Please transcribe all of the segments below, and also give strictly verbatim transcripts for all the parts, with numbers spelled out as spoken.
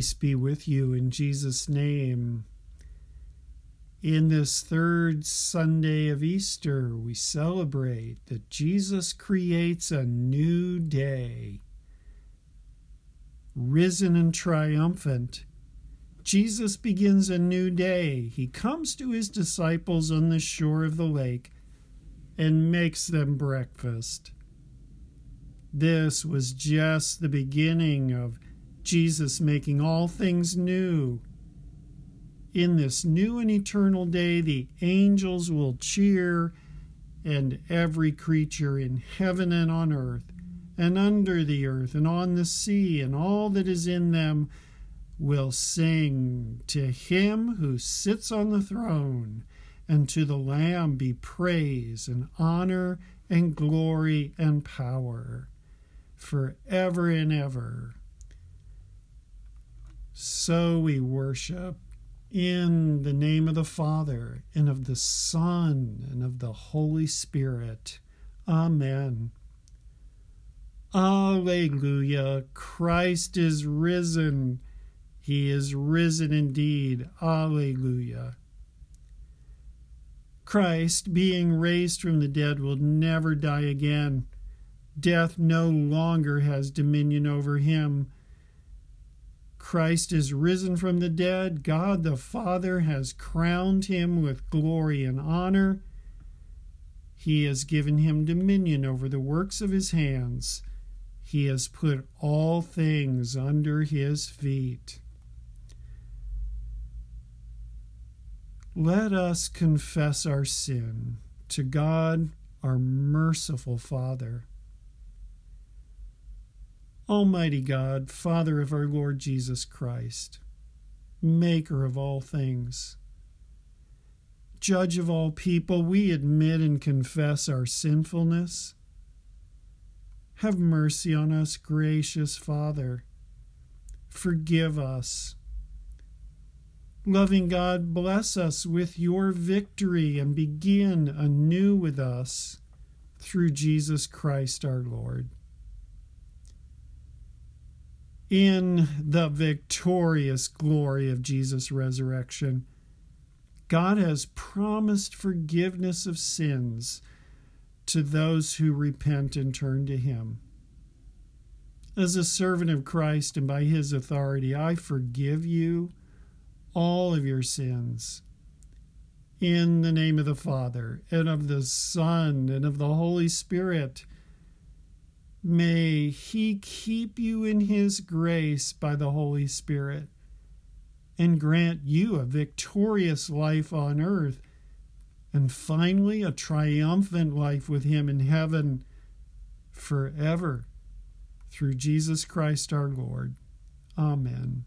Peace be with you in Jesus' name. In this third Sunday of Easter, we celebrate that Jesus creates a new day. Risen and triumphant, Jesus begins a new day. He comes to his disciples on the shore of the lake and makes them breakfast. This was just the beginning of Jesus making all things new. In this new and eternal day, the angels will cheer, and every creature in heaven and on earth, and under the earth, and on the sea, and all that is in them, will sing, "To him who sits on the throne, and to the Lamb be praise, and honor, and glory, and power, forever and ever." So we worship. In the name of the Father, and of the Son, and of the Holy Spirit. Amen. Alleluia. Christ is risen. He is risen indeed. Alleluia. Christ, being raised from the dead, will never die again. Death no longer has dominion over him. Christ is risen from the dead. God the Father has crowned him with glory and honor. He has given him dominion over the works of his hands. He has put all things under his feet. Let us confess our sin to God, our merciful Father. Almighty God, Father of our Lord Jesus Christ, Maker of all things, Judge of all people, we admit and confess our sinfulness. Have mercy on us, gracious Father. Forgive us. Loving God, bless us with your victory and begin anew with us through Jesus Christ our Lord. In the victorious glory of Jesus' resurrection, God has promised forgiveness of sins to those who repent and turn to him. As a servant of Christ and by his authority, I forgive you all of your sins. In the name of the Father, and of the Son, and of the Holy Spirit, may he keep you in his grace by the Holy Spirit and grant you a victorious life on earth and finally a triumphant life with him in heaven forever through Jesus Christ our Lord. Amen.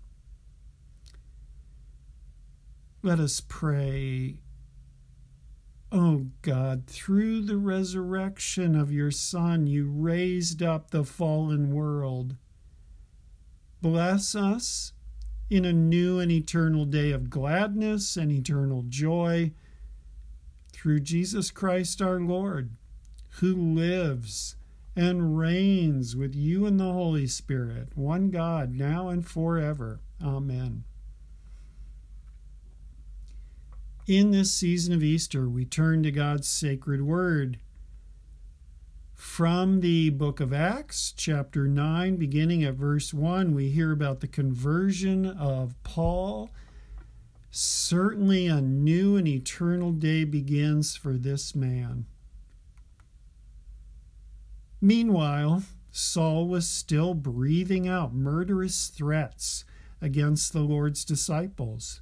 Let us pray. Oh God, through the resurrection of your Son, you raised up the fallen world. Bless us in a new and eternal day of gladness and eternal joy through Jesus Christ our Lord, who lives and reigns with you in the Holy Spirit, one God, now and forever. Amen. In this season of Easter, we turn to God's sacred word. From the book of Acts, chapter nine, beginning at verse one, we hear about the conversion of Paul. Certainly a new and eternal day begins for this man. Meanwhile, Saul was still breathing out murderous threats against the Lord's disciples.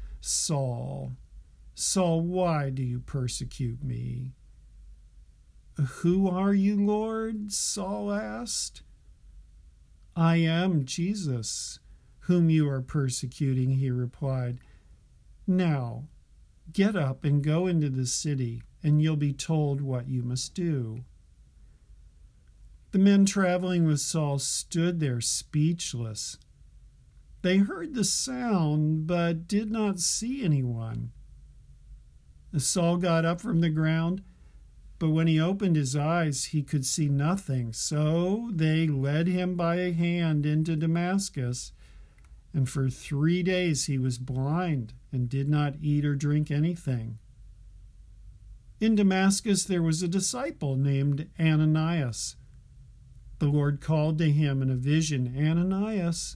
"Saul, Saul, why do you persecute me?" "Who are you, Lord?" Saul asked. "I am Jesus, whom you are persecuting," he replied. "Now, get up and go into the city, and you'll be told what you must do." The men traveling with Saul stood there speechless. They heard the sound, but did not see anyone. Saul got up from the ground, but when he opened his eyes, he could see nothing. So they led him by a hand into Damascus, and for three days he was blind and did not eat or drink anything. In Damascus there was a disciple named Ananias. The Lord called to him in a vision, "Ananias."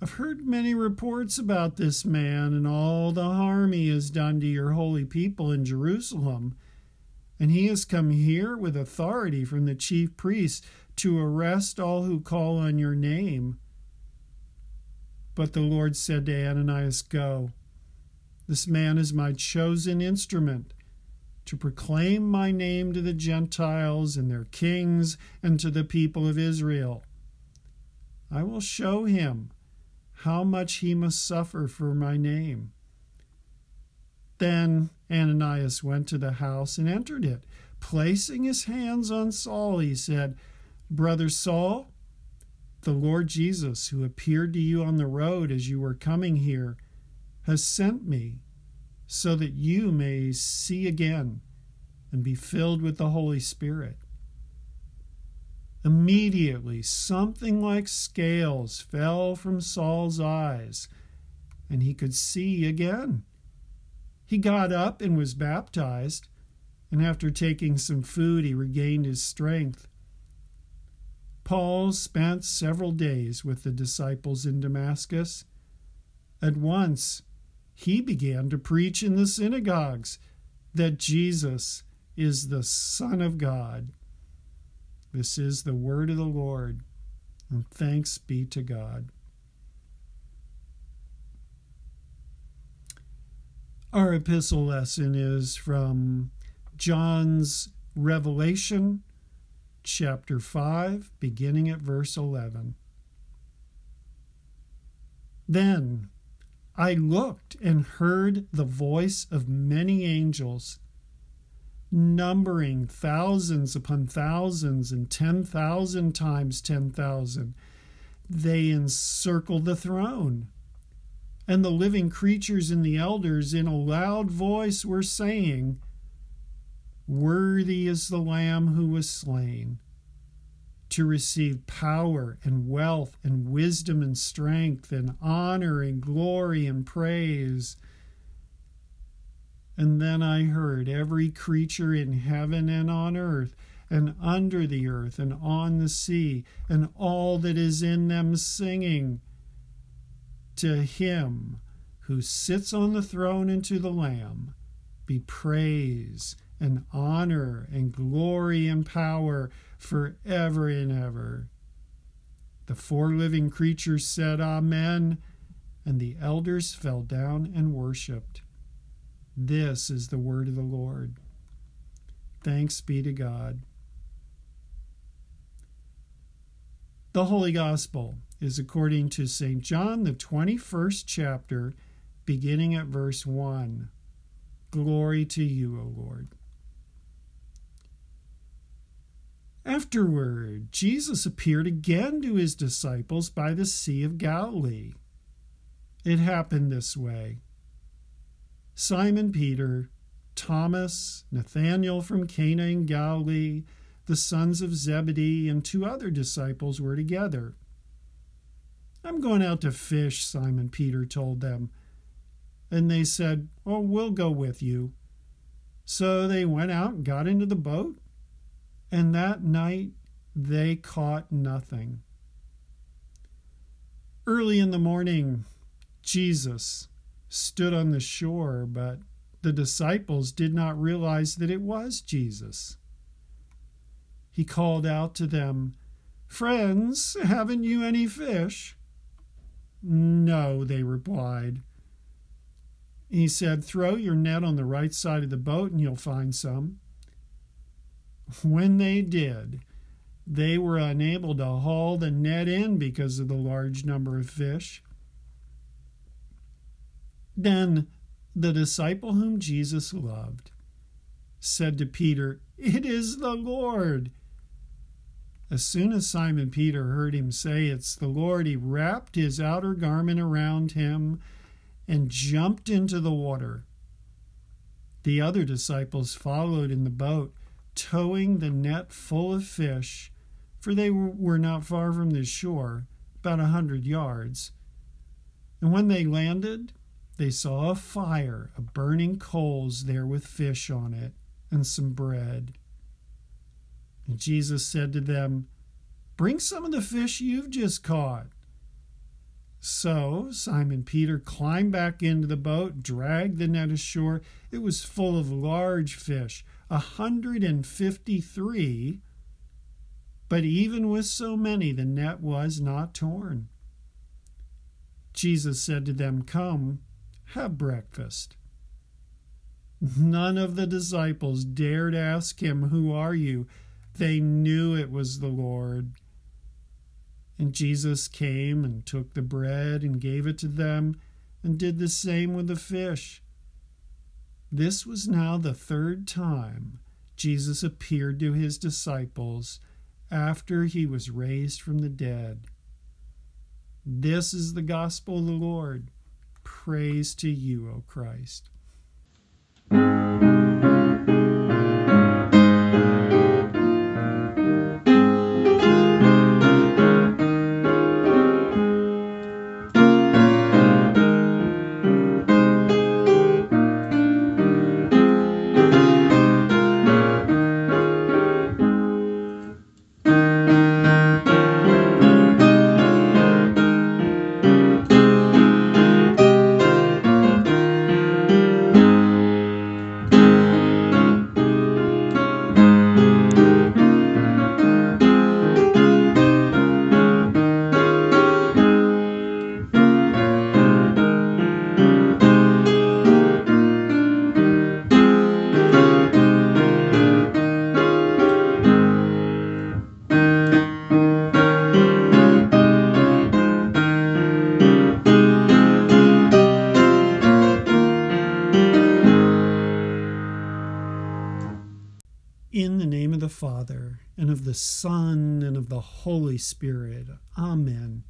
"I've heard many reports about this man and all the harm he has done to your holy people in Jerusalem. And he has come here with authority from the chief priests to arrest all who call on your name." But the Lord said to Ananias, "Go. This man is my chosen instrument to proclaim my name to the Gentiles and their kings and to the people of Israel. I will show him how much he must suffer for my name." Then Ananias went to the house and entered it. Placing his hands on Saul, he said, "Brother Saul, the Lord Jesus, who appeared to you on the road as you were coming here, has sent me so that you may see again and be filled with the Holy Spirit." Immediately, something like scales fell from Saul's eyes, and he could see again. He got up and was baptized, and after taking some food, he regained his strength. Paul spent several days with the disciples in Damascus. At once, he began to preach in the synagogues that Jesus is the Son of God. This is the word of the Lord, and thanks be to God. Our epistle lesson is from John's Revelation, chapter five, beginning at verse eleven. "Then I looked and heard the voice of many angels, numbering thousands upon thousands and ten thousand times ten thousand. They encircled the throne. And the living creatures and the elders in a loud voice were saying, 'Worthy is the Lamb who was slain, to receive power and wealth and wisdom and strength and honor and glory and praise.' And then I heard every creature in heaven and on earth and under the earth and on the sea and all that is in them singing, 'To him who sits on the throne and to the Lamb be praise and honor and glory and power forever and ever.' The four living creatures said, 'Amen,' and the elders fell down and worshipped." This is the word of the Lord. Thanks be to God. The Holy Gospel is according to Saint John, the twenty-first chapter, beginning at verse one. Glory to you, O Lord. Afterward, Jesus appeared again to his disciples by the Sea of Galilee. It happened this way. Simon Peter, Thomas, Nathanael from Cana in Galilee, the sons of Zebedee, and two other disciples were together. "I'm going out to fish," Simon Peter told them. And they said, "Oh, we'll go with you." So they went out and got into the boat, and that night they caught nothing. Early in the morning, Jesus stood on the shore, but the disciples did not realize that it was Jesus. He called out to them, "Friends, haven't you any fish?" "No," they replied. He said, "Throw your net on the right side of the boat and you'll find some." When they did, they were unable to haul the net in because of the large number of fish. Then the disciple whom Jesus loved said to Peter, "It is the Lord." As soon as Simon Peter heard him say, "It's the Lord," he wrapped his outer garment around him and jumped into the water. The other disciples followed in the boat, towing the net full of fish, for they were not far from the shore, about a hundred yards. And when they landed, they saw a fire of burning coals there with fish on it and some bread. And Jesus said to them, "Bring some of the fish you've just caught." So Simon Peter climbed back into the boat, dragged the net ashore. It was full of large fish, a hundred and fifty-three. But even with so many, the net was not torn. Jesus said to them, "Come, have breakfast." None of the disciples dared ask him, "Who are you?" They knew it was the Lord. And Jesus came and took the bread and gave it to them and did the same with the fish. This was now the third time Jesus appeared to his disciples after he was raised from the dead. This is the gospel of the Lord. Praise to you, O Christ. In the name of the Father, and of the Son, and of the Holy Spirit. Amen.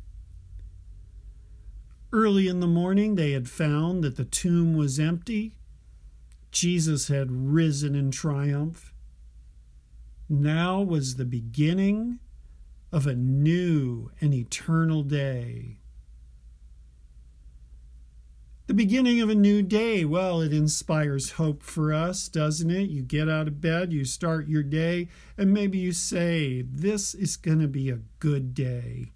Early in the morning, they had found that the tomb was empty. Jesus had risen in triumph. Now was the beginning of a new and eternal day. The beginning of a new day, well, it inspires hope for us, doesn't it? You get out of bed, you start your day, and maybe you say, "This is going to be a good day."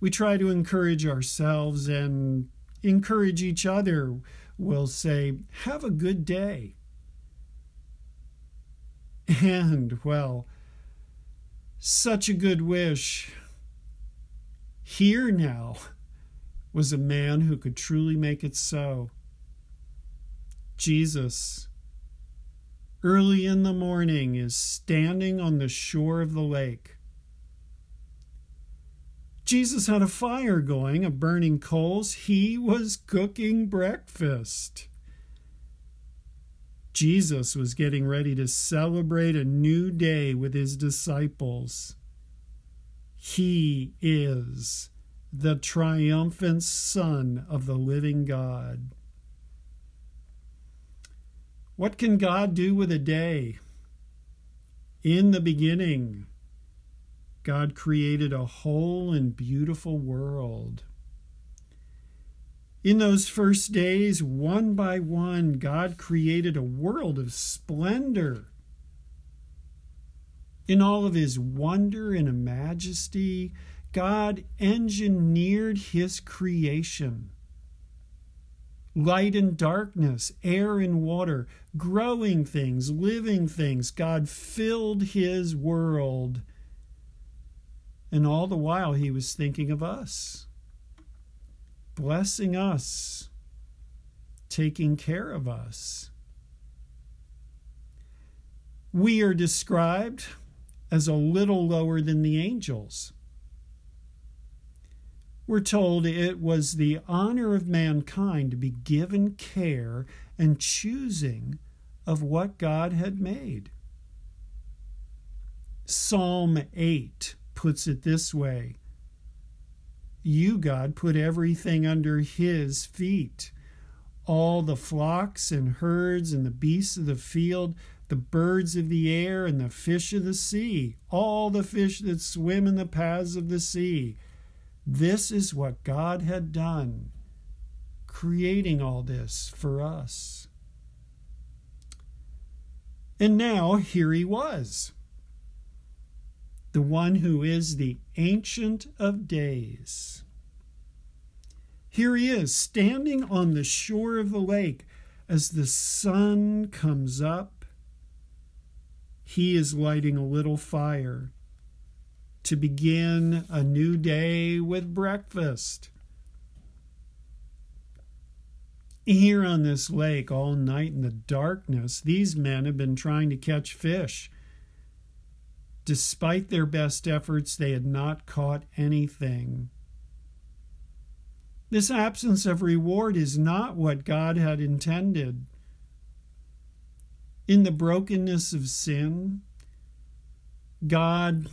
We try to encourage ourselves and encourage each other. We'll say, "Have a good day." And, well, such a good wish. Here now was a man who could truly make it so. Jesus, early in the morning, is standing on the shore of the lake. Jesus had a fire going, of burning coals. He was cooking breakfast. Jesus was getting ready to celebrate a new day with his disciples. He is the triumphant Son of the living God. What can God do with a day? In the beginning, God created a whole and beautiful world. In those first days, one by one, God created a world of splendor. In all of his wonder and majesty, God engineered his creation. light and darkness, air and water, growing things, living things. God filled his world. And all the while he was thinking of us, blessing us, taking care of us. We are described as a little lower than the angels. We're told it was the honor of mankind to be given care and choosing of what God had made. Psalm eight puts it this way. You, God, put everything under his feet, all the flocks and herds and the beasts of the field, the birds of the air and the fish of the sea, all the fish that swim in the paths of the sea. This is what God had done, creating all this for us. And now here he was, the one who is the Ancient of Days. Here he is, standing on the shore of the lake as the sun comes up. He is lighting a little fire to begin a new day with breakfast. Here on this lake all night in the darkness, these men have been trying to catch fish. Despite their best efforts, they had not caught anything. This absence of reward is not what God had intended. In the brokenness of sin, God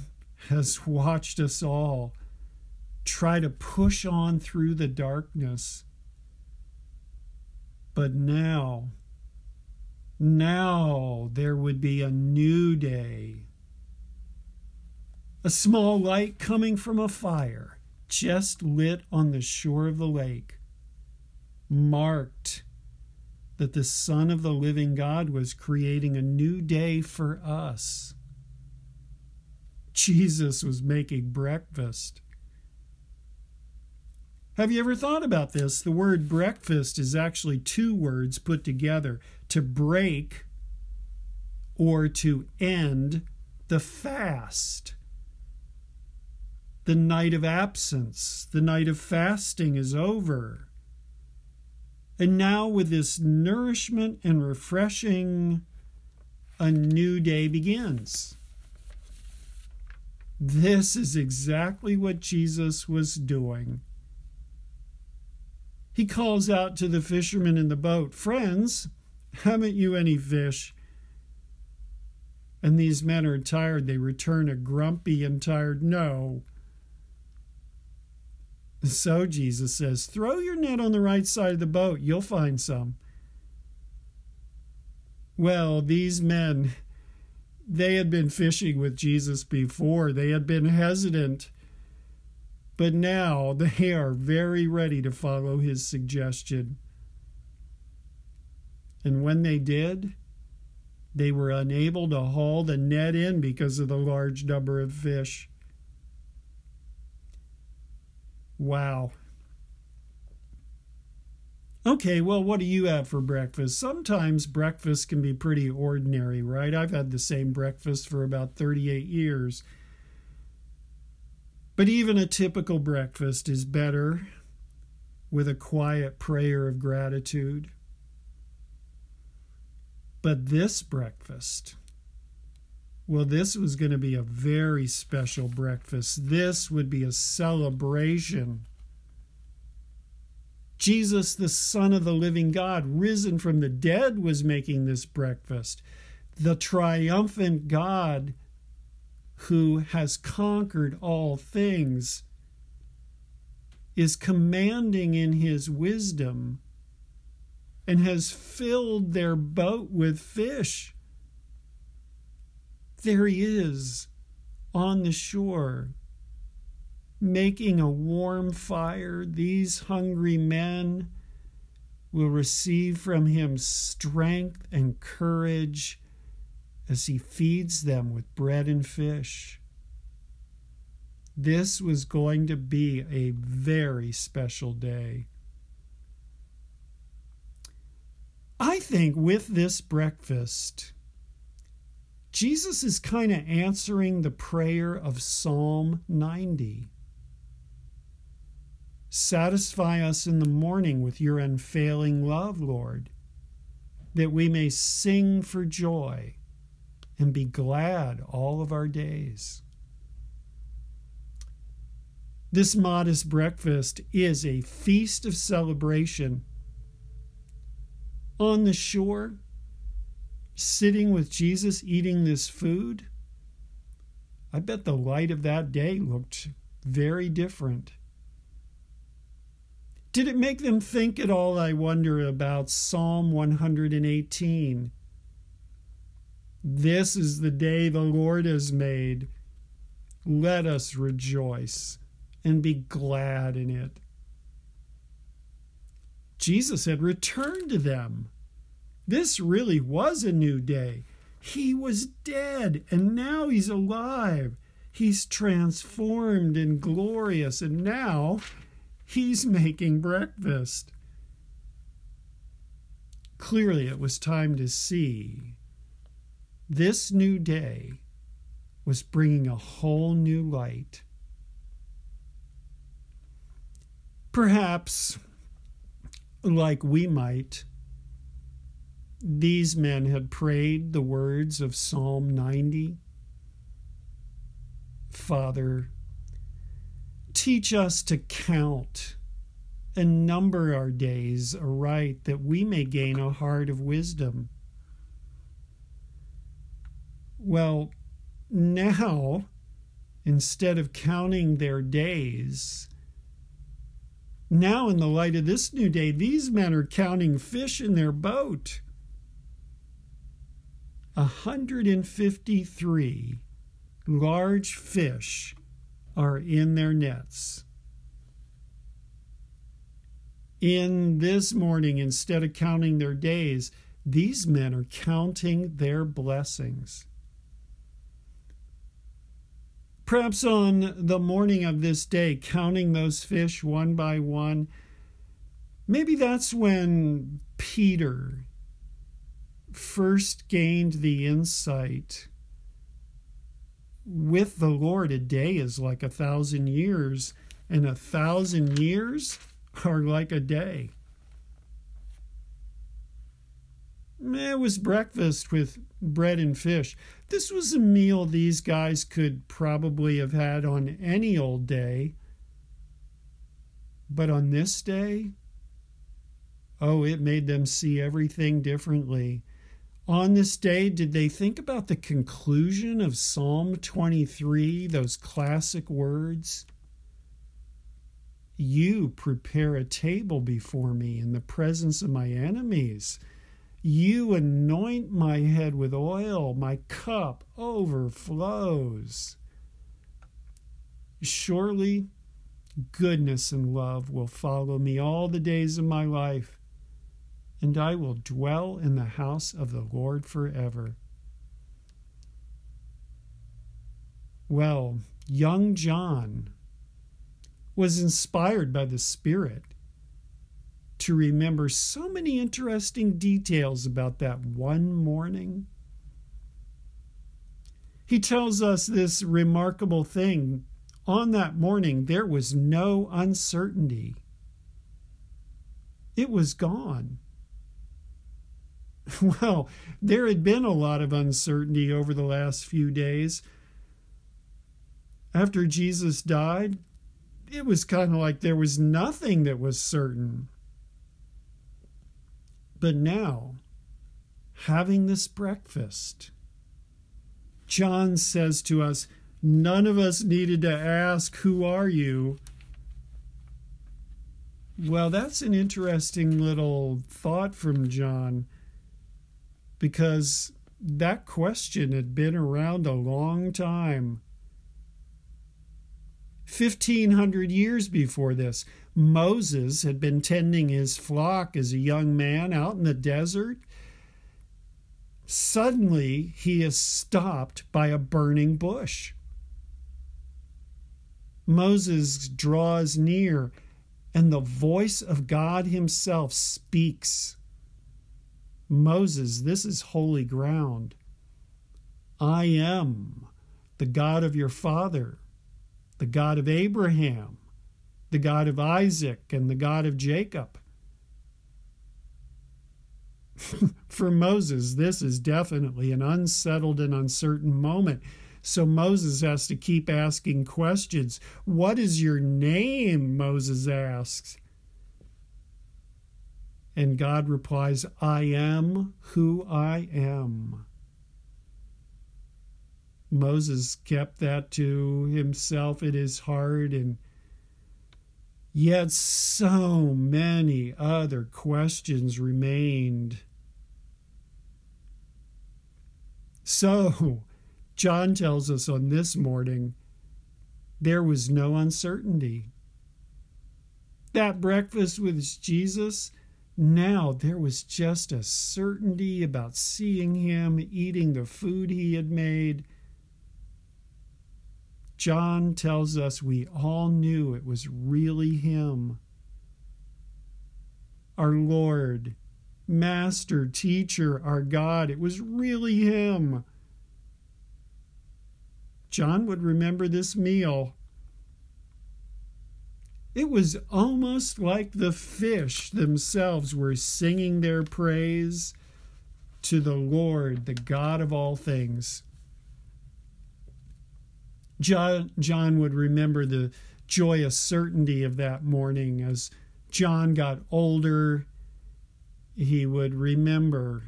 has watched us all try to push on through the darkness. But now, now there would be a new day. A small light coming from a fire, just lit on the shore of the lake, marked that the Son of the Living God was creating a new day for us. Jesus was making breakfast. Have you ever thought about this? The word breakfast is actually two words put together, to break or to end the fast. The night of absence, the night of fasting is over. And now with this nourishment and refreshing, a new day begins. This is exactly what Jesus was doing. He calls out to the fishermen in the boat, "Friends, haven't you any fish?" And these men are tired. They return a grumpy and tired no. So Jesus says, throw your net on the right side of the boat. You'll find some. Well, these men, they had been fishing with Jesus before. They had been hesitant. But now they are very ready to follow his suggestion. And when they did, they were unable to haul the net in because of the large number of fish. Wow. Okay, well, what do you have for breakfast? Sometimes breakfast can be pretty ordinary, right? I've had the same breakfast for about thirty-eight years. But even a typical breakfast is better with a quiet prayer of gratitude. But this breakfast, well, this was going to be a very special breakfast. This would be a celebration. Jesus, the Son of the Living God, risen from the dead, was making this breakfast. The triumphant God who has conquered all things is commanding in his wisdom and has filled their boat with fish. There he is on the shore, making a warm fire. These hungry men will receive from him strength and courage as he feeds them with bread and fish. This was going to be a very special day. I think with this breakfast, Jesus is kind of answering the prayer of Psalm ninety. Satisfy us in the morning with your unfailing love, Lord, that we may sing for joy and be glad all of our days. This modest breakfast is a feast of celebration. On the shore, sitting with Jesus eating this food, I bet the light of that day looked very different. Did it make them think at all, I wonder, about Psalm one eighteen? This is the day the Lord has made. Let us rejoice and be glad in it. Jesus had returned to them. This really was a new day. He was dead, and now he's alive. He's transformed and glorious, and now he's making breakfast. Clearly, it was time to see. This new day was bringing a whole new light. Perhaps, like we might, these men had prayed the words of Psalm ninety. Father, teach us to count and number our days aright, that we may gain a heart of wisdom. Well, now, instead of counting their days, now in the light of this new day, these men are counting fish in their boat. one hundred fifty-three large fish are in their nets. In this morning, instead of counting their days, these men are counting their blessings. Perhaps on the morning of this day, counting those fish one by one, maybe that's when Peter first gained the insight. With the Lord, a day is like a thousand years, and a thousand years are like a day. It was breakfast with bread and fish. This was a meal these guys could probably have had on any old day. But on this day, oh, it made them see everything differently. On this day, did they think about the conclusion of Psalm twenty-three, those classic words? You prepare a table before me in the presence of my enemies. You anoint my head with oil, my cup overflows. Surely goodness and love will follow me all the days of my life, and I will dwell in the house of the Lord forever. Well, young John was inspired by the Spirit to remember so many interesting details about that one morning. He tells us this remarkable thing. On that morning, there was no uncertainty. It was gone. Well, there had been a lot of uncertainty over the last few days. After Jesus died, it was kind of like there was nothing that was certain. But now, having this breakfast, John says to us, none of us needed to ask, who are you? Well, that's an interesting little thought from John, because that question had been around a long time. fifteen hundred years before this, Moses had been tending his flock as a young man out in the desert. Suddenly, he is stopped by a burning bush. Moses draws near, and the voice of God himself speaks. Moses, this is holy ground. I am the God of your father, the God of Abraham, the God of Isaac, and the God of Jacob. For Moses, this is definitely an unsettled and uncertain moment. So Moses has to keep asking questions. What is your name? Moses asks. And God replies, I am who I am. Moses kept that to himself in his heart, and yet so many other questions remained. So, John tells us on this morning, there was no uncertainty. That breakfast with Jesus, now there was just a certainty about seeing him, eating the food he had made. John tells us we all knew it was really him. Our Lord, Master, Teacher, our God, it was really him. John would remember this meal. It was almost like the fish themselves were singing their praise to the Lord, the God of all things. John, John would remember the joyous certainty of that morning. As John got older, he would remember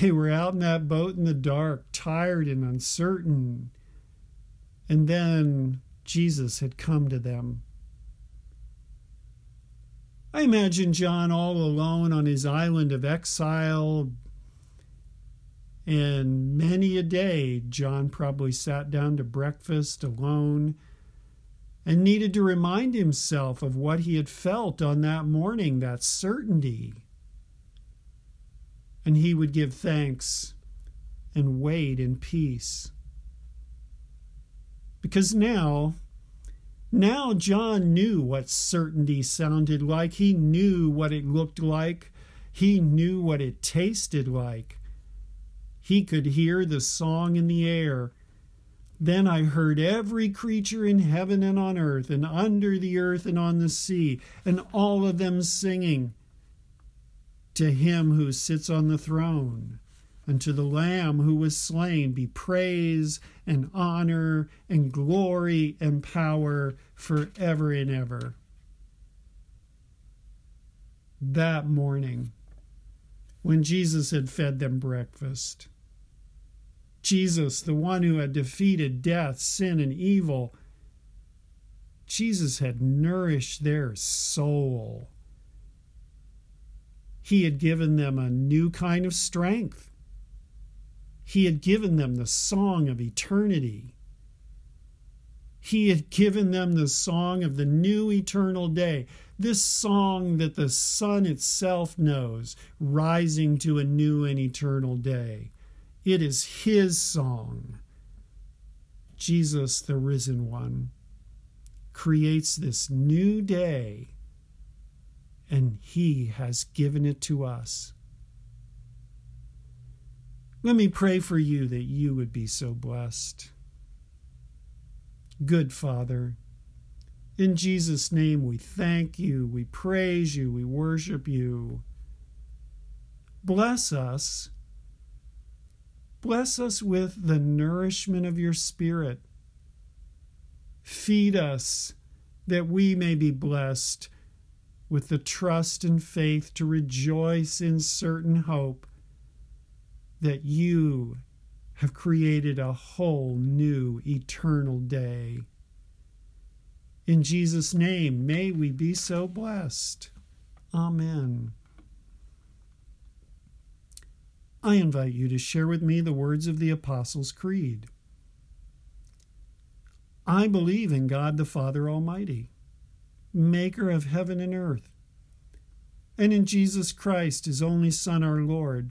they were out in that boat in the dark, tired and uncertain. And then Jesus had come to them. I imagine John all alone on his island of exile. And many a day, John probably sat down to breakfast alone and needed to remind himself of what he had felt on that morning, that certainty. And he would give thanks and wait in peace. Because now, now John knew what certainty sounded like. He knew what it looked like. He knew what it tasted like. He could hear the song in the air. Then I heard every creature in heaven and on earth and under the earth and on the sea, and all of them singing to him who sits on the throne and to the Lamb who was slain be praise and honor and glory and power forever and ever. That morning, when Jesus had fed them breakfast, Jesus, the one who had defeated death, sin, and evil, Jesus had nourished their soul. He had given them a new kind of strength. He had given them the song of eternity. He had given them the song of the new eternal day, this song that the sun itself knows, rising to a new and eternal day. It is his song. Jesus, the risen one, creates this new day, and he has given it to us. Let me pray for you that you would be so blessed. Good Father, in Jesus' name we thank you, we praise you, we worship you. Bless us. Bless us with the nourishment of your Spirit. Feed us that we may be blessed with the trust and faith to rejoice in certain hope that you have created a whole new eternal day. In Jesus' name, may we be so blessed. Amen. I invite you to share with me the words of the Apostles' Creed. I believe in God the Father Almighty, maker of heaven and earth, and in Jesus Christ, his only Son, our Lord,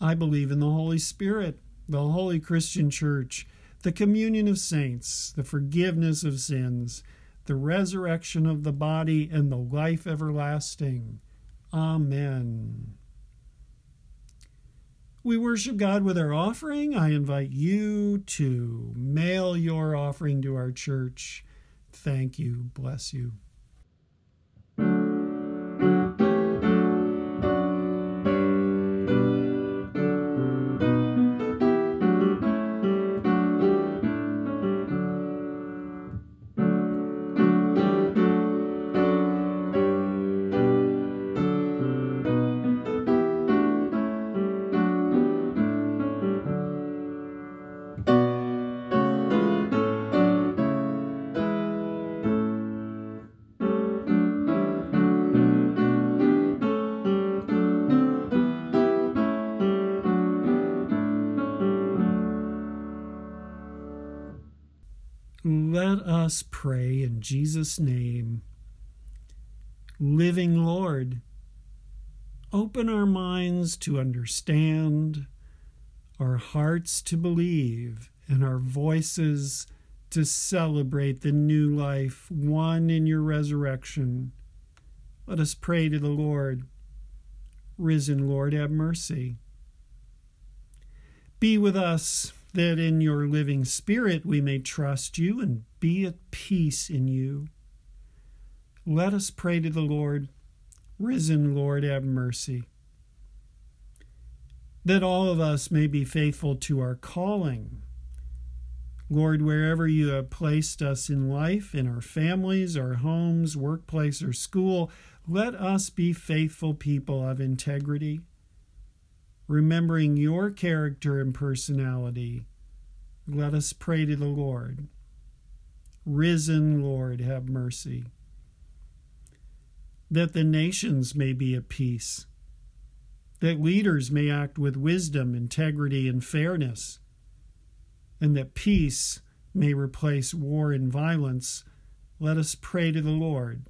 I believe in the Holy Spirit, the Holy Christian Church, the communion of saints, the forgiveness of sins, the resurrection of the body, and the life everlasting. Amen. We worship God with our offering. I invite you to mail your offering to our church. Thank you. Bless you. Let us pray in Jesus' name. Living Lord, open our minds to understand, our hearts to believe, and our voices to celebrate the new life won in your resurrection. Let us pray to the Lord. Risen Lord, have mercy. Be with us, that in your living spirit we may trust you and be at peace in you. Let us pray to the Lord. Risen Lord, have mercy. That all of us may be faithful to our calling. Lord, wherever you have placed us in life, in our families, our homes, workplace, or school, let us be faithful people of integrity, remembering your character and personality. Let us pray to the Lord. Risen Lord, have mercy. That the nations may be at peace, that leaders may act with wisdom, integrity, and fairness, and that peace may replace war and violence. Let us pray to the Lord.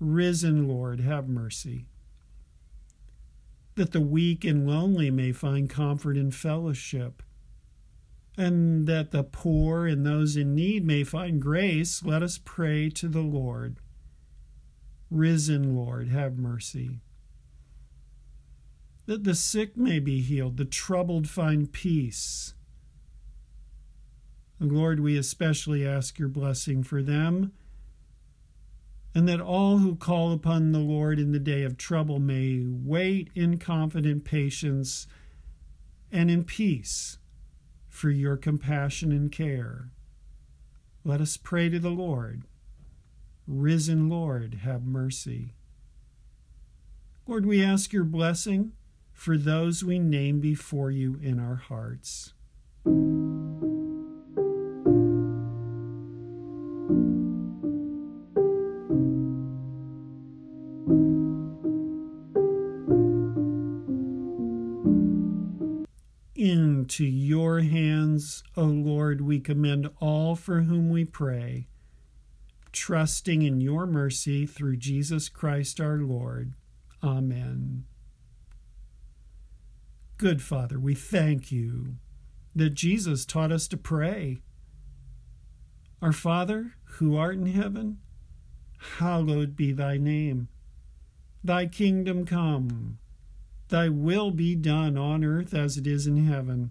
Risen Lord, have mercy. That the weak and lonely may find comfort and fellowship, and that the poor and those in need may find grace, let us pray to the Lord. Risen Lord, have mercy. That the sick may be healed, the troubled find peace. Lord, we especially ask your blessing for them, and that all who call upon the Lord in the day of trouble may wait in confident patience and in peace for your compassion and care. Let us pray to the Lord. Risen Lord, have mercy. Lord, we ask your blessing for those we name before you in our hearts. Into your hands, O Lord, we commend all for whom we pray, trusting in your mercy through Jesus Christ our Lord. Amen. Good Father, we thank you that Jesus taught us to pray. Our Father, who art in heaven, hallowed be thy name. Thy kingdom come. Thy will be done on earth as it is in heaven.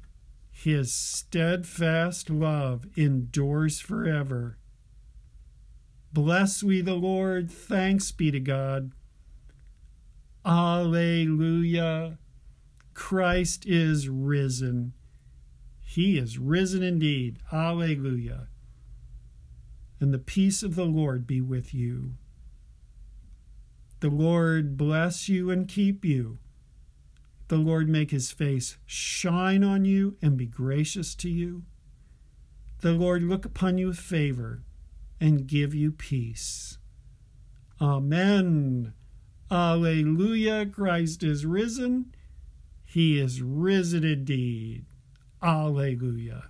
His steadfast love endures forever. Bless we the Lord. Thanks be to God. Alleluia. Christ is risen. He is risen indeed. Alleluia. And the peace of the Lord be with you. The Lord bless you and keep you. The Lord make his face shine on you and be gracious to you. The Lord look upon you with favor and give you peace. Amen. Alleluia. Christ is risen. He is risen indeed. Alleluia.